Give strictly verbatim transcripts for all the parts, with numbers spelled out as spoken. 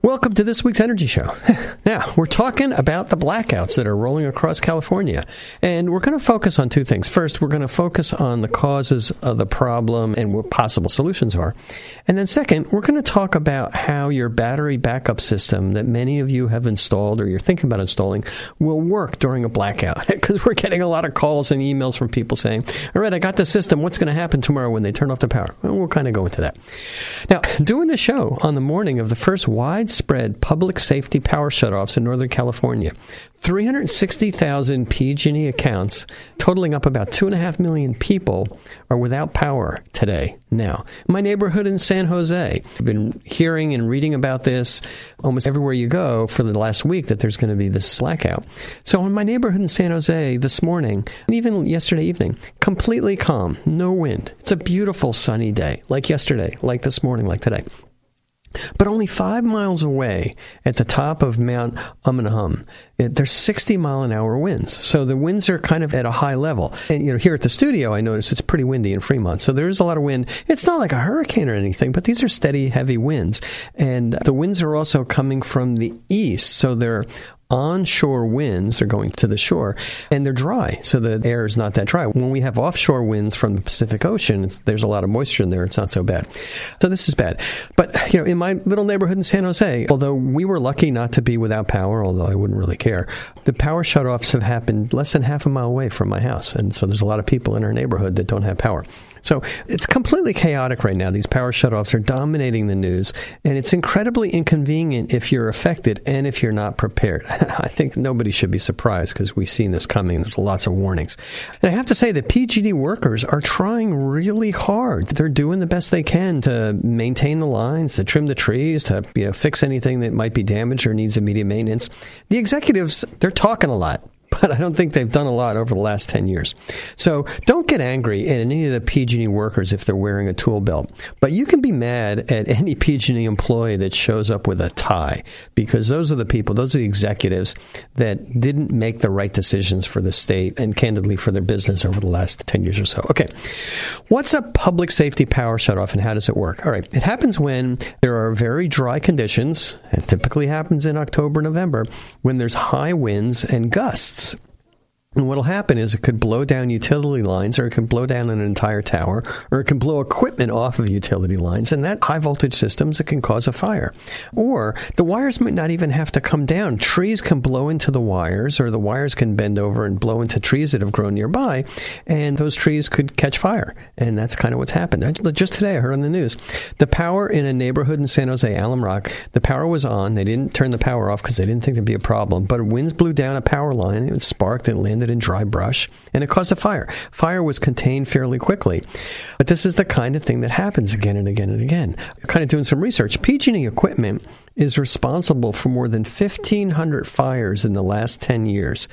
Welcome to this week's Energy Show. Now, we're talking about the blackouts that are rolling across California, and we're going to focus on two things. First, we're going to focus on the causes of the problem and what possible solutions are. And then second, we're going to talk about how your battery backup system that many of you have installed or you're thinking about installing will work during a blackout, because we're getting a lot of calls and emails from people saying, all right, I got the system. What's going to happen tomorrow when they turn off the power? Well, we'll kind of go into that. Now, doing the show on the morning of the first wide spread public safety power shutoffs in Northern California. three hundred sixty thousand P G and E accounts, totaling up about two point five million people, are without power today now. My neighborhood in San Jose, I've been hearing and reading about this almost everywhere you go for the last week that there's going to be this blackout. So in my neighborhood in San Jose this morning, and even yesterday evening, completely calm, no wind. It's a beautiful sunny day, like yesterday, like this morning, like today. But only five miles away at the top of Mount Umunhum, there's sixty mile an hour winds. So the winds are kind of at a high level. And, you know, here at the studio, I noticed it's pretty windy in Fremont. So there is a lot of wind. It's not like a hurricane or anything, but these are steady, heavy winds. And the winds are also coming from the east. So they're onshore winds are going to the shore, and they're dry, so the air is not that dry. When we have offshore winds from the Pacific Ocean, it's, there's a lot of moisture in there. It's not so bad. So this is bad. But, you know, in my little neighborhood in San Jose, although we were lucky not to be without power, although I wouldn't really care, the power shutoffs have happened less than half a mile away from my house, and so there's a lot of people in our neighborhood that don't have power. So it's completely chaotic right now. These power shutoffs are dominating the news, and it's incredibly inconvenient if you're affected and if you're not prepared. I think nobody should be surprised because we've seen this coming. There's lots of warnings. And I have to say that P G and E workers are trying really hard. They're doing the best they can to maintain the lines, to trim the trees, to you know, fix anything that might be damaged or needs immediate maintenance. The executives, they're talking a lot, but I don't think they've done a lot over the last ten years. So don't get angry at any of the P G and E workers if they're wearing a tool belt. But you can be mad at any P G and E employee that shows up with a tie, because those are the people, those are the executives that didn't make the right decisions for the state and candidly for their business over the last ten years or so. Okay, what's a public safety power shutoff and how does it work? All right, it happens when there are very dry conditions, and typically happens in October, November, when there's high winds and gusts. And what will happen is it could blow down utility lines, or it can blow down an entire tower, or it can blow equipment off of utility lines. And that high voltage systems, it can cause a fire. Or the wires might not even have to come down. Trees can blow into the wires, or the wires can bend over and blow into trees that have grown nearby. And those trees could catch fire. And that's kind of what's happened. Just today I heard on the news, the power in a neighborhood in San Jose, Alum Rock, the power was on. They didn't turn the power off because they didn't think there'd be a problem. But winds blew down a power line. It was sparked and landed in dry brush, and it caused a fire. Fire was contained fairly quickly. But this is the kind of thing that happens again and again and again. Kind of doing some research. P G and E equipment is responsible for more than fifteen hundred fires in the last ten years.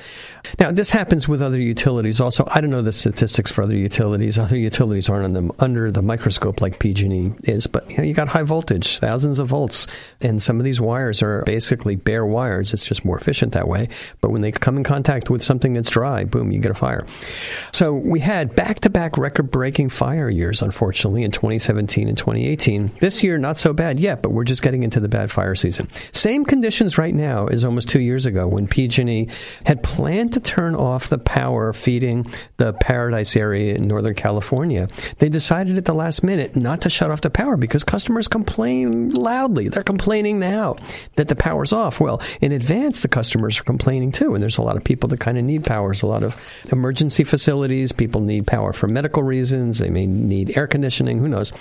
Now, this happens with other utilities also. I don't know the statistics for other utilities. Other utilities aren't on them under the microscope like P G and E is, but you know, you got high voltage, thousands of volts, and some of these wires are basically bare wires. It's just more efficient that way. But when they come in contact with something that's dry, boom, you get a fire. So we had back-to-back record-breaking fire years, unfortunately, in twenty seventeen and twenty eighteen. This year, not so bad yet, but we're just getting into the bad fire season. Same conditions right now as almost two years ago when P G and E had planned to turn off the power feeding the Paradise area in Northern California. They decided at the last minute not to shut off the power because customers complain loudly. They're complaining now that the power's off. Well, in advance, the customers are complaining too, and there's a lot of people that kind of need power. There's a lot of emergency facilities. People need power for medical reasons. They may need air conditioning. Who knows?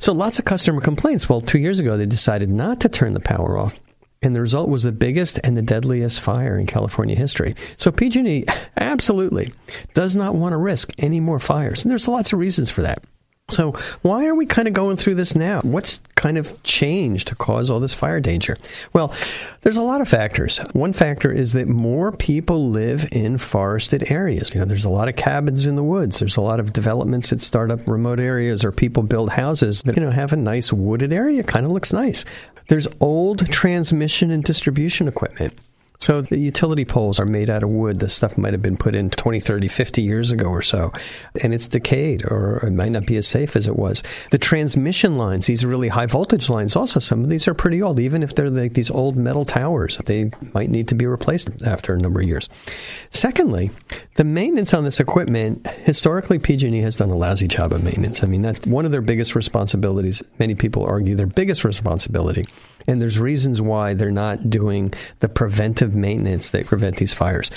So lots of customer complaints. Well, two years ago, they decided not to turn the power off. And the result was the biggest and the deadliest fire in California history. So P G and E absolutely does not want to risk any more fires. And there's lots of reasons for that. So why are we kind of going through this now? What's kind of changed to cause all this fire danger? Well, there's a lot of factors. One factor is that more people live in forested areas. You know, there's a lot of cabins in the woods. There's a lot of developments that start up remote areas, or people build houses that, you know, have a nice wooded area. It kind of looks nice. There's old transmission and distribution equipment. So the utility poles are made out of wood. This stuff might have been put in twenty, thirty, fifty years ago or so, and it's decayed, or it might not be as safe as it was. The transmission lines, these really high voltage lines, also some of these are pretty old, even if they're like these old metal towers. They might need to be replaced after a number of years. Secondly, the maintenance on this equipment, historically P G and E has done a lousy job of maintenance. I mean, that's one of their biggest responsibilities. Many people argue their biggest responsibility, and there's reasons why they're not doing the preventive maintenance that prevent these fires.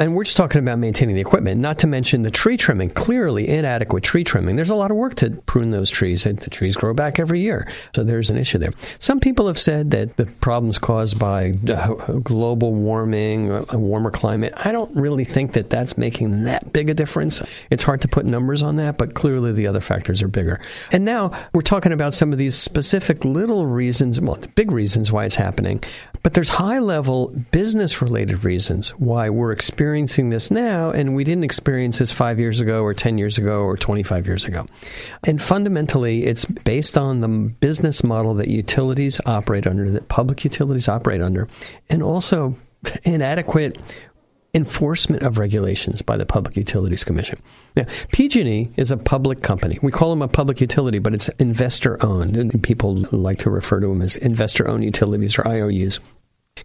And we're just talking about maintaining the equipment, not to mention the tree trimming, clearly inadequate tree trimming. There's a lot of work to prune those trees, and the trees grow back every year. So there's an issue there. Some people have said that the problems caused by global warming, a warmer climate, I don't really think that that's making that big a difference. It's hard to put numbers on that, but clearly the other factors are bigger. And now we're talking about some of these specific little reasons, well, big reasons why it's happening, but there's high-level business-related reasons why we're experiencing this now, and we didn't experience this five years ago or ten years ago or twenty-five years ago. And fundamentally, it's based on the business model that utilities operate under, that public utilities operate under, and also inadequate enforcement of regulations by the Public Utilities Commission. Now, P G and E is a public company. We call them a public utility, but it's investor-owned, and people like to refer to them as investor-owned utilities or I O Us.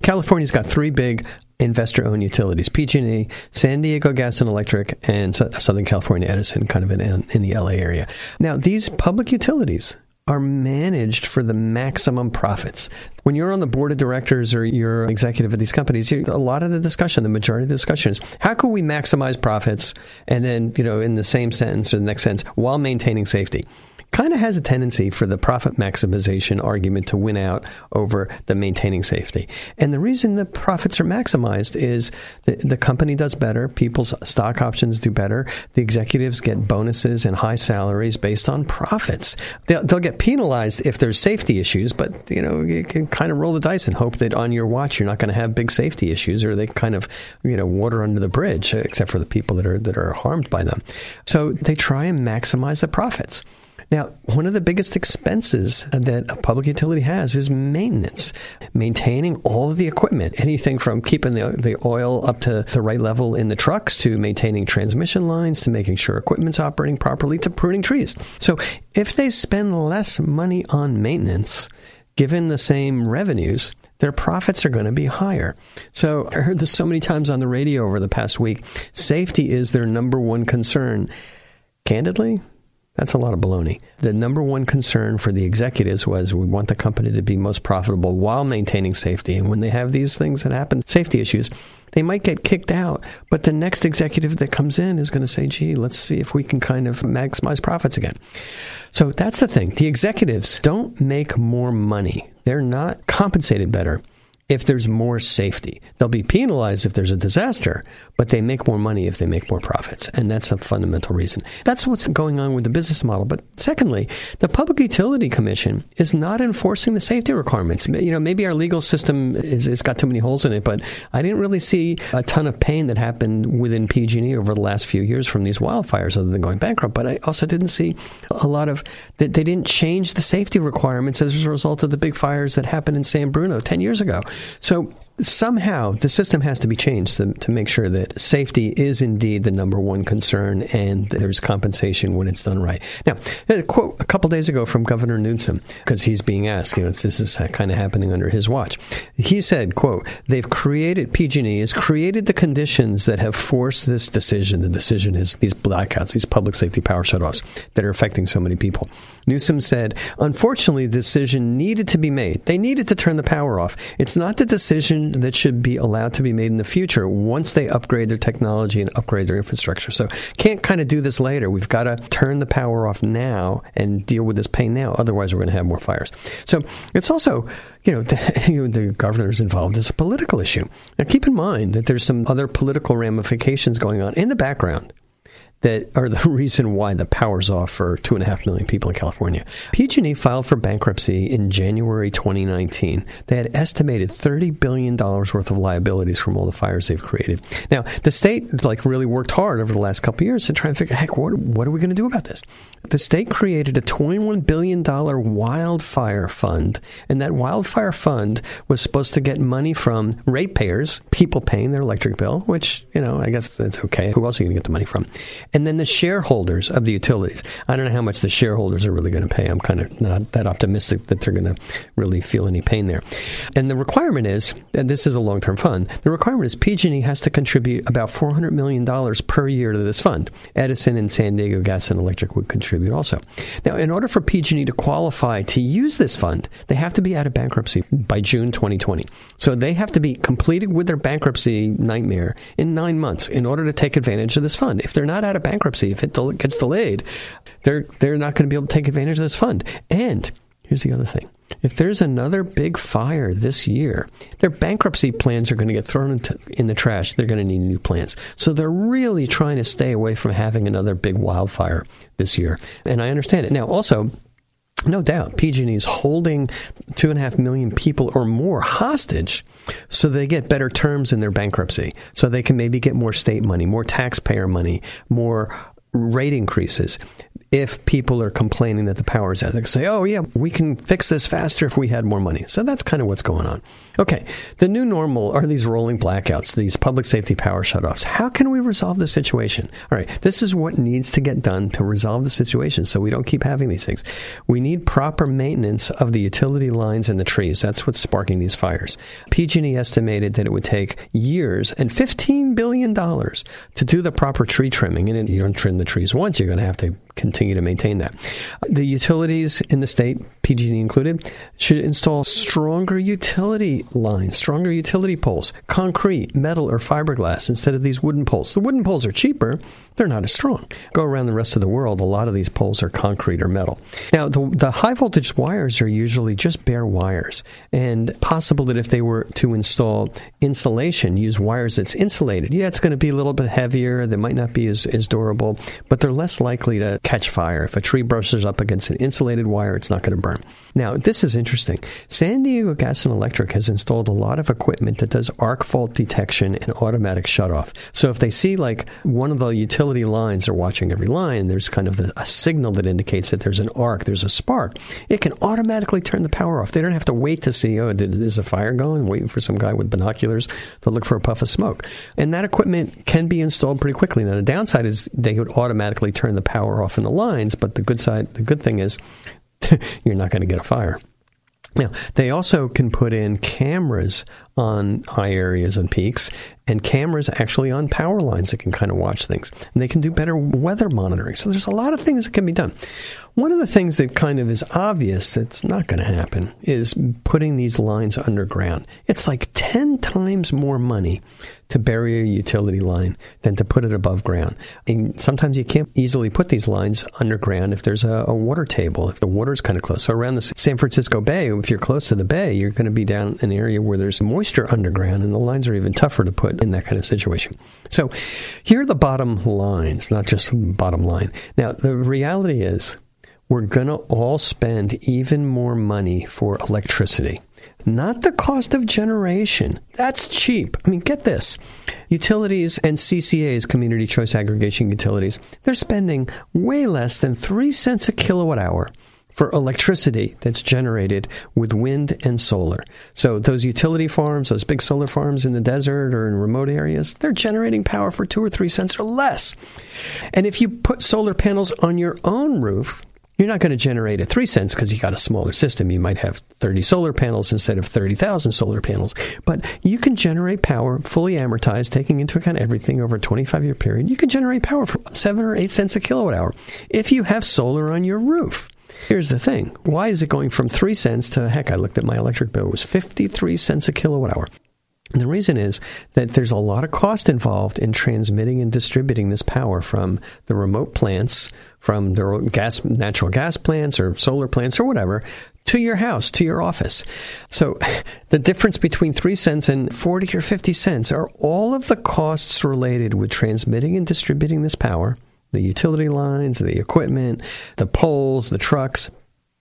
California's got three big investor-owned utilities, P G and E, San Diego Gas and Electric, and Southern California Edison, kind of in, in the L A area. Now, these public utilities are managed for the maximum profits. When you're on the board of directors or you're executive at these companies, you, a lot of the discussion, the majority of the discussion is, how can we maximize profits? And then, you know, in the same sentence or the next sentence, while maintaining safety. Kind of has a tendency for the profit maximization argument to win out over the maintaining safety. And the reason the profits are maximized is the, the company does better, people's stock options do better, the executives get bonuses and high salaries based on profits. They'll, they'll get penalized if there's safety issues, but you know, you can kind of roll the dice and hope that on your watch you're not going to have big safety issues, or they kind of, you know, water under the bridge, except for the people that are that are harmed by them. So they try and maximize the profits. Now, one of the biggest expenses that a public utility has is maintenance, maintaining all of the equipment, anything from keeping the, the oil up to the right level in the trucks, to maintaining transmission lines, to making sure equipment's operating properly, to pruning trees. So if they spend less money on maintenance, given the same revenues, their profits are going to be higher. So I heard this so many times on the radio over the past week. Safety is their number one concern. Candidly, that's a lot of baloney. The number one concern for the executives was, we want the company to be most profitable while maintaining safety. And when they have these things that happen, safety issues, they might get kicked out. But the next executive that comes in is going to say, gee, let's see if we can kind of maximize profits again. So that's the thing. The executives don't make more money. They're not compensated better if there's more safety. They'll be penalized if there's a disaster, but they make more money if they make more profits. And that's a fundamental reason. That's what's going on with the business model. But secondly, the Public Utility Commission is not enforcing the safety requirements. You know, maybe our legal system is, it's got too many holes in it, but I didn't really see a ton of pain that happened within P G and E over the last few years from these wildfires, other than going bankrupt. But I also didn't see a lot of, that they didn't change the safety requirements as a result of the big fires that happened in San Bruno ten years ago. So somehow the system has to be changed to, to make sure that safety is indeed the number one concern, and there's compensation when it's done right. Now, a quote a couple days ago from Governor Newsom, because he's being asked, you know, this is kind of happening under his watch. He said, quote, they've created, P G and E has created the conditions that have forced this decision. The decision is these blackouts, these public safety power shutoffs that are affecting so many people. Newsom said, unfortunately, the decision needed to be made. They needed to turn the power off. It's not the decision that should be allowed to be made in the future once they upgrade their technology and upgrade their infrastructure. So can't kind of do this later. We've got to turn the power off now and deal with this pain now. Otherwise, we're going to have more fires. So it's also, you know, the, you know, the governor's involved. It's a political issue. Now, keep in mind that there's some other political ramifications going on in the background that are the reason why the power's off for two and a half million people in California. P G and E filed for bankruptcy in January twenty nineteen. They had estimated thirty billion dollars worth of liabilities from all the fires they've created. Now, the state like really worked hard over the last couple of years to try and figure, heck, what, what are we going to do about this? The state created a twenty-one billion dollars wildfire fund, and that wildfire fund was supposed to get money from ratepayers, people paying their electric bill, which, you know, I guess that's okay. Who else are you going to get the money from? And then the shareholders of the utilities. I don't know how much the shareholders are really going to pay. I'm kind of not that optimistic that they're going to really feel any pain there. And the requirement is, and this is a long-term fund, the requirement is P G and E has to contribute about four hundred million dollars per year to this fund. Edison and San Diego Gas and Electric would contribute also. Now, in order for P G and E to qualify to use this fund, they have to be out of bankruptcy by June twenty twenty. So they have to be completed with their bankruptcy nightmare in nine months in order to take advantage of this fund. If they're not out of bankruptcy, if it del- gets delayed, they're they're not going to be able to take advantage of this fund. And here's the other thing. If there's another big fire this year, their bankruptcy plans are going to get thrown in the trash. They're going to need new plans. So they're really trying to stay away from having another big wildfire this year. And I understand it. Now, also, no doubt, P G and E is holding two and a half million people or more hostage so they get better terms in their bankruptcy, so they can maybe get more state money, more taxpayer money, more rate increases. If people are complaining that the power is out, they can say, oh, yeah, we can fix this faster if we had more money. So that's kind of what's going on. Okay, the new normal are these rolling blackouts, these public safety power shutoffs. How can we resolve the situation? All right, this is what needs to get done to resolve the situation so we don't keep having these things. We need proper maintenance of the utility lines and the trees. That's what's sparking these fires. P G and E estimated that it would take years and fifteen billion dollars to do the proper tree trimming. And you don't trim the trees once, you're going to have to continue to maintain that. The utilities in the state, P G and E included, should install stronger utility lines, stronger utility poles, concrete, metal, or fiberglass instead of these wooden poles. The wooden poles are cheaper. They're not as strong. Go around the rest of the world, a lot of these poles are concrete or metal. Now, the, the high-voltage wires are usually just bare wires, and possible that if they were to install insulation, use wires that's insulated. Yeah, it's going to be a little bit heavier. They might not be as, as durable, but they're less likely to catch fire. If a tree brushes up against an insulated wire, it's not going to burn. Now, this is interesting. San Diego Gas and Electric has installed a lot of equipment that does arc fault detection and automatic shutoff. So if they see, like, one of the utility lines are watching every line, there's kind of a signal that indicates that there's an arc, there's a spark. It can automatically turn the power off. They don't have to wait to see, oh, did, is a fire going? Waiting for some guy with binoculars to look for a puff of smoke. And that equipment can be installed pretty quickly. Now, the downside is they would automatically turn the power off in the lines, but the good side, the good thing is you're not going to get a fire. Now, they also can put in cameras on high areas and peaks, and cameras actually on power lines that can kind of watch things. And they can do better weather monitoring. So there's a lot of things that can be done. One of the things that kind of is obvious that's not going to happen is putting these lines underground. It's like ten times more money to bury a utility line than to put it above ground. And sometimes you can't easily put these lines underground if there's a, a water table, if the water's kind of close. So around the San Francisco Bay, if you're close to the bay, you're going to be down an area where there's moisture underground, and the lines are even tougher to put in that kind of situation. So here are the bottom lines, not just bottom line. Now, the reality is we're going to all spend even more money for electricity. Not the cost of generation. That's cheap. I mean, get this. Utilities and C C As, Community Choice Aggregation Utilities, they're spending way less than three cents a kilowatt hour for electricity that's generated with wind and solar. So those utility farms, those big solar farms in the desert or in remote areas, they're generating power for two or three cents or less. And if you put solar panels on your own roof, you're not going to generate at three cents because you got a smaller system. You might have thirty solar panels instead of thirty thousand solar panels. But you can generate power fully amortized, taking into account everything over a twenty-five year period. You can generate power for seven or eight cents a kilowatt hour if you have solar on your roof. Here's the thing. Why is it going from three cents to, heck, I looked at my electric bill, it was fifty-three cents a kilowatt hour. And the reason is that there's a lot of cost involved in transmitting and distributing this power from the remote plants, from their gas, natural gas plants or solar plants or whatever, to your house, to your office. So the difference between three cents and forty or fifty cents are all of the costs related with transmitting and distributing this power the utility lines, the equipment, the poles, the trucks.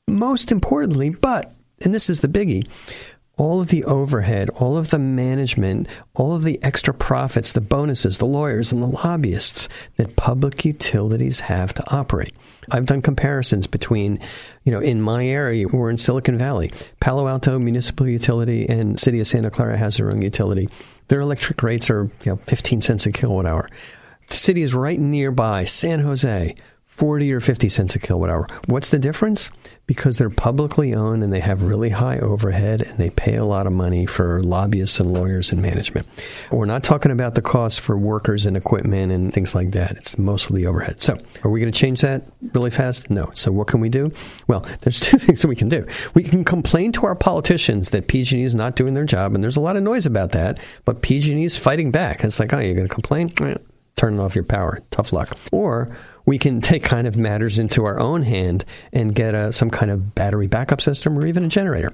Most importantly, but, and this is the biggie, all of the overhead, all of the management, all of the extra profits, the bonuses, the lawyers, and the lobbyists that public utilities have to operate. I've done comparisons between, you know, in my area, we're in Silicon Valley. Palo Alto Municipal Utility and City of Santa Clara has their own utility. Their electric rates are, you know, fifteen cents a kilowatt hour. The city is right nearby, San Jose, forty or fifty cents a kilowatt hour. What's the difference? Because they're publicly owned and they have really high overhead and they pay a lot of money for lobbyists and lawyers and management. We're not talking about the costs for workers and equipment and things like that. It's mostly overhead. So are we going to change that really fast? No. So what can we do? Well, there's two things that we can do. We can complain to our politicians that P G and E is not doing their job, and there's a lot of noise about that, but P G and E is fighting back. It's like, oh, you're going to complain? Turn off your power. Tough luck. Or we can take kind of matters into our own hand and get a, some kind of battery backup system or even a generator.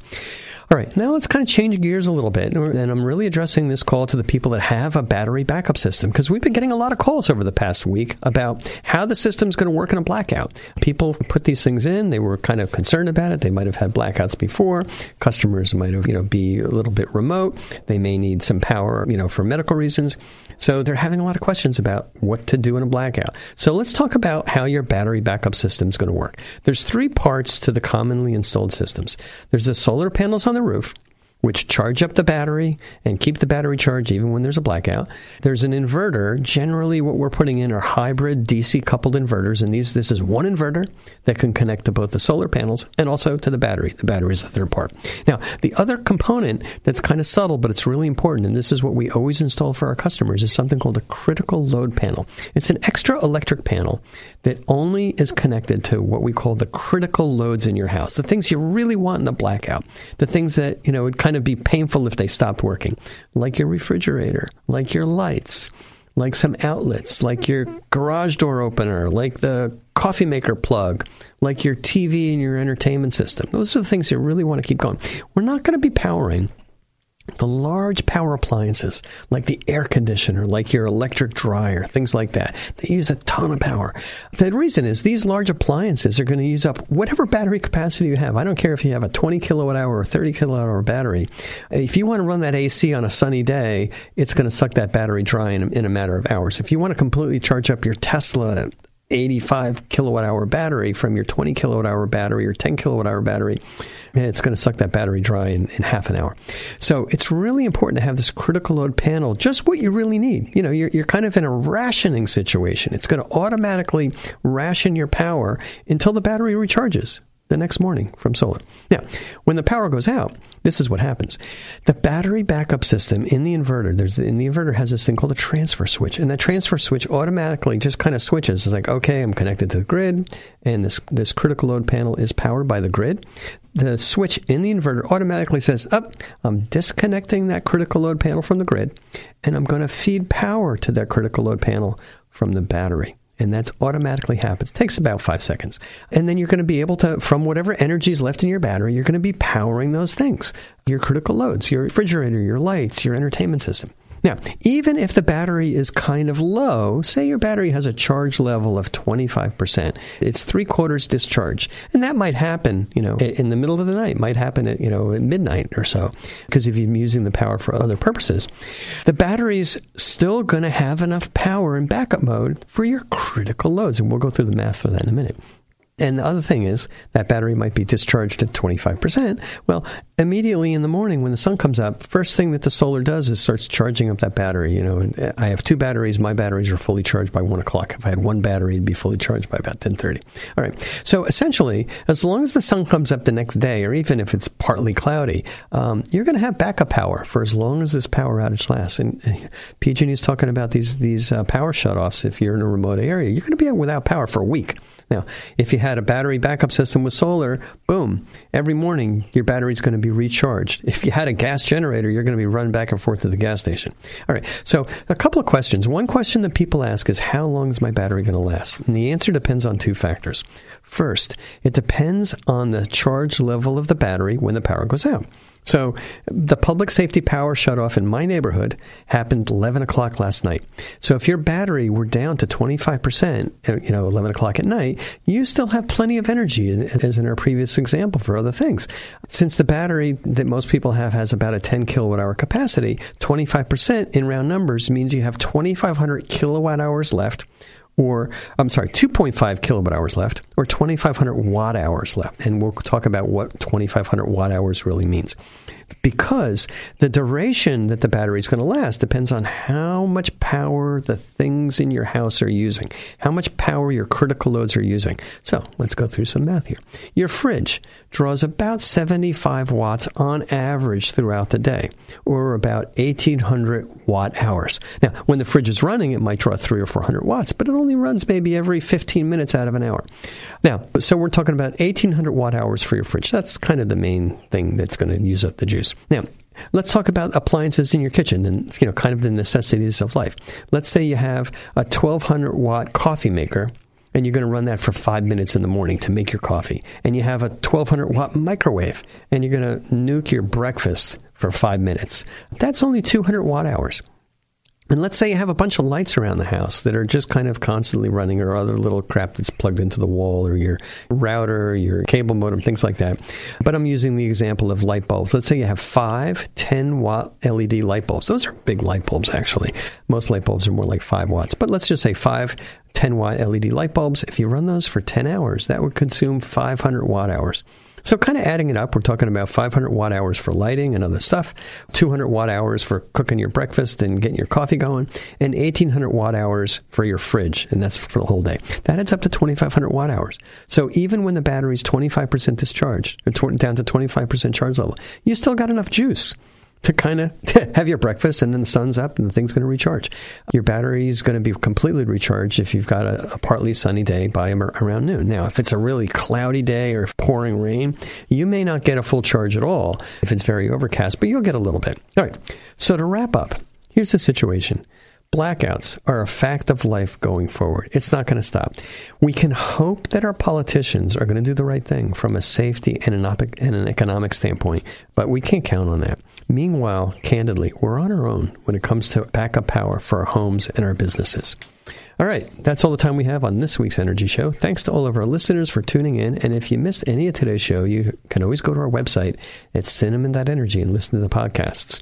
All right, now let's kind of change gears a little bit, and I'm really addressing this call to the people that have a battery backup system, because we've been getting a lot of calls over the past week about how the system's going to work in a blackout. People put these things in, they were kind of concerned about it, they might have had blackouts before, customers might have, you know, be a little bit remote, they may need some power, you know, for medical reasons, so they're having a lot of questions about what to do in a blackout. So let's talk about how your battery backup system's going to work. There's three parts to the commonly installed systems. There's the solar panels on the roof, which charge up the battery and keep the battery charged even when there's a blackout. There's an inverter. Generally, what we're putting in are hybrid D C-coupled inverters, and these this is one inverter that can connect to both the solar panels and also to the battery. The battery is the third part. Now, the other component that's kind of subtle, but it's really important, and this is what we always install for our customers, is something called a critical load panel. It's an extra electric panel that only is connected to what we call the critical loads in your house, the things you really want in a blackout, the things that, you know, would kind to be painful if they stopped working, like your refrigerator, like your lights, like some outlets, like your garage door opener, like the coffee maker plug, like your T V and your entertainment system. Those are the things you really want to keep going. We're not going to be powering the large power appliances, like the air conditioner, like your electric dryer, things like that, they use a ton of power. The reason is these large appliances are going to use up whatever battery capacity you have. I don't care if you have a twenty kilowatt hour or thirty kilowatt hour battery. If you want to run that A C on a sunny day, it's going to suck that battery dry in, in a matter of hours. If you want to completely charge up your Tesla eighty-five kilowatt hour battery from your twenty kilowatt hour battery or ten kilowatt hour battery, it's going to suck that battery dry in, in half an hour. So it's really important to have this critical load panel, just what you really need. You know, you're, you're kind of in a rationing situation. It's going to automatically ration your power until the battery recharges the next morning from solar. Now, when the power goes out, this is what happens. The battery backup system in the inverter, there's in the inverter has this thing called a transfer switch, and that transfer switch automatically just kind of switches. It's like, okay, I'm connected to the grid, and this, this critical load panel is powered by the grid. The switch in the inverter automatically says, up, oh, I'm disconnecting that critical load panel from the grid, and I'm going to feed power to that critical load panel from the battery. And that automatically happens. It takes about five seconds. And then you're going to be able to, from whatever energy is left in your battery, you're going to be powering those things, your critical loads, your refrigerator, your lights, your entertainment system. Now, even if the battery is kind of low, say your battery has a charge level of twenty-five percent, it's three quarters discharge. And that might happen, you know, in the middle of the night, might happen at, you know, at midnight or so, because if you're using the power for other purposes, the battery's still going to have enough power in backup mode for your critical loads. And we'll go through the math for that in a minute. And the other thing is that battery might be discharged at twenty-five percent. Well, immediately in the morning when the sun comes up, first thing that the solar does is starts charging up that battery. You know, and I have two batteries. My batteries are fully charged by one o'clock. If I had one battery, it'd be fully charged by about ten thirty. All right. So essentially, as long as the sun comes up the next day, or even if it's partly cloudy, um, you're going to have backup power for as long as this power outage lasts. And uh, P G and E is talking about these, these uh, power shutoffs. If you're in a remote area, you're going to be without power for a week. Now, if you had a battery backup system with solar, boom, every morning your battery's going to be recharged. If you had a gas generator, you're going to be running back and forth to the gas station. All right, so a couple of questions. One question that people ask is, how long is my battery going to last? And the answer depends on two factors. First, it depends on the charge level of the battery when the power goes out. So the public safety power shutoff in my neighborhood happened eleven o'clock last night. So if your battery were down to twenty-five percent at, you know, eleven o'clock at night, you still have plenty of energy, as in our previous example, for other things. Since the battery that most people have has about a ten kilowatt hour capacity, twenty-five percent in round numbers means you have twenty-five hundred kilowatt hours left, or, I'm sorry, two point five kilowatt hours left, or twenty-five hundred watt hours left. And we'll talk about what twenty-five hundred watt hours really means. Because the duration that the battery is going to last depends on how much power the things in your house are using, how much power your critical loads are using. So let's go through some math here. Your fridge draws about seventy-five watts on average throughout the day, or about eighteen hundred watt hours. Now, when the fridge is running, it might draw three hundred or four hundred watts, but it only runs maybe every fifteen minutes out of an hour. Now, so we're talking about eighteen hundred watt hours for your fridge. That's kind of the main thing that's going to use up the juice. Now, let's talk about appliances in your kitchen and, you know, kind of the necessities of life. Let's say you have a twelve hundred watt coffee maker, and you're going to run that for five minutes in the morning to make your coffee. And you have a twelve hundred watt microwave, and you're going to nuke your breakfast for five minutes. That's only two hundred watt hours. And let's say you have a bunch of lights around the house that are just kind of constantly running, or other little crap that's plugged into the wall, or your router, your cable modem, things like that. But I'm using the example of light bulbs. Let's say you have five ten watt L E D light bulbs. Those are big light bulbs, actually. Most light bulbs are more like five watts. But let's just say five ten watt L E D light bulbs. If you run those for ten hours, that would consume five hundred watt hours. So kind of adding it up, we're talking about five hundred watt hours for lighting and other stuff, two hundred watt hours for cooking your breakfast and getting your coffee going, and eighteen hundred watt hours for your fridge, and that's for the whole day. That adds up to twenty-five hundred watt hours. So even when the battery's twenty-five percent discharged, or t- down to twenty-five percent charge level, you still got enough juice to kind of have your breakfast, and then the sun's up and the thing's going to recharge. Your battery's going to be completely recharged if you've got a, a partly sunny day by around noon. Now, if it's a really cloudy day or pouring rain, you may not get a full charge at all if it's very overcast, but you'll get a little bit. All right, so to wrap up, here's the situation. Blackouts are a fact of life going forward. It's not going to stop. We can hope that our politicians are going to do the right thing from a safety and an economic standpoint, but we can't count on that. Meanwhile, candidly, we're on our own when it comes to backup power for our homes and our businesses. All right, that's all the time we have on this week's Energy Show. Thanks to all of our listeners for tuning in. And if you missed any of today's show, you can always go to our website at cinnamon dot energy and listen to the podcasts.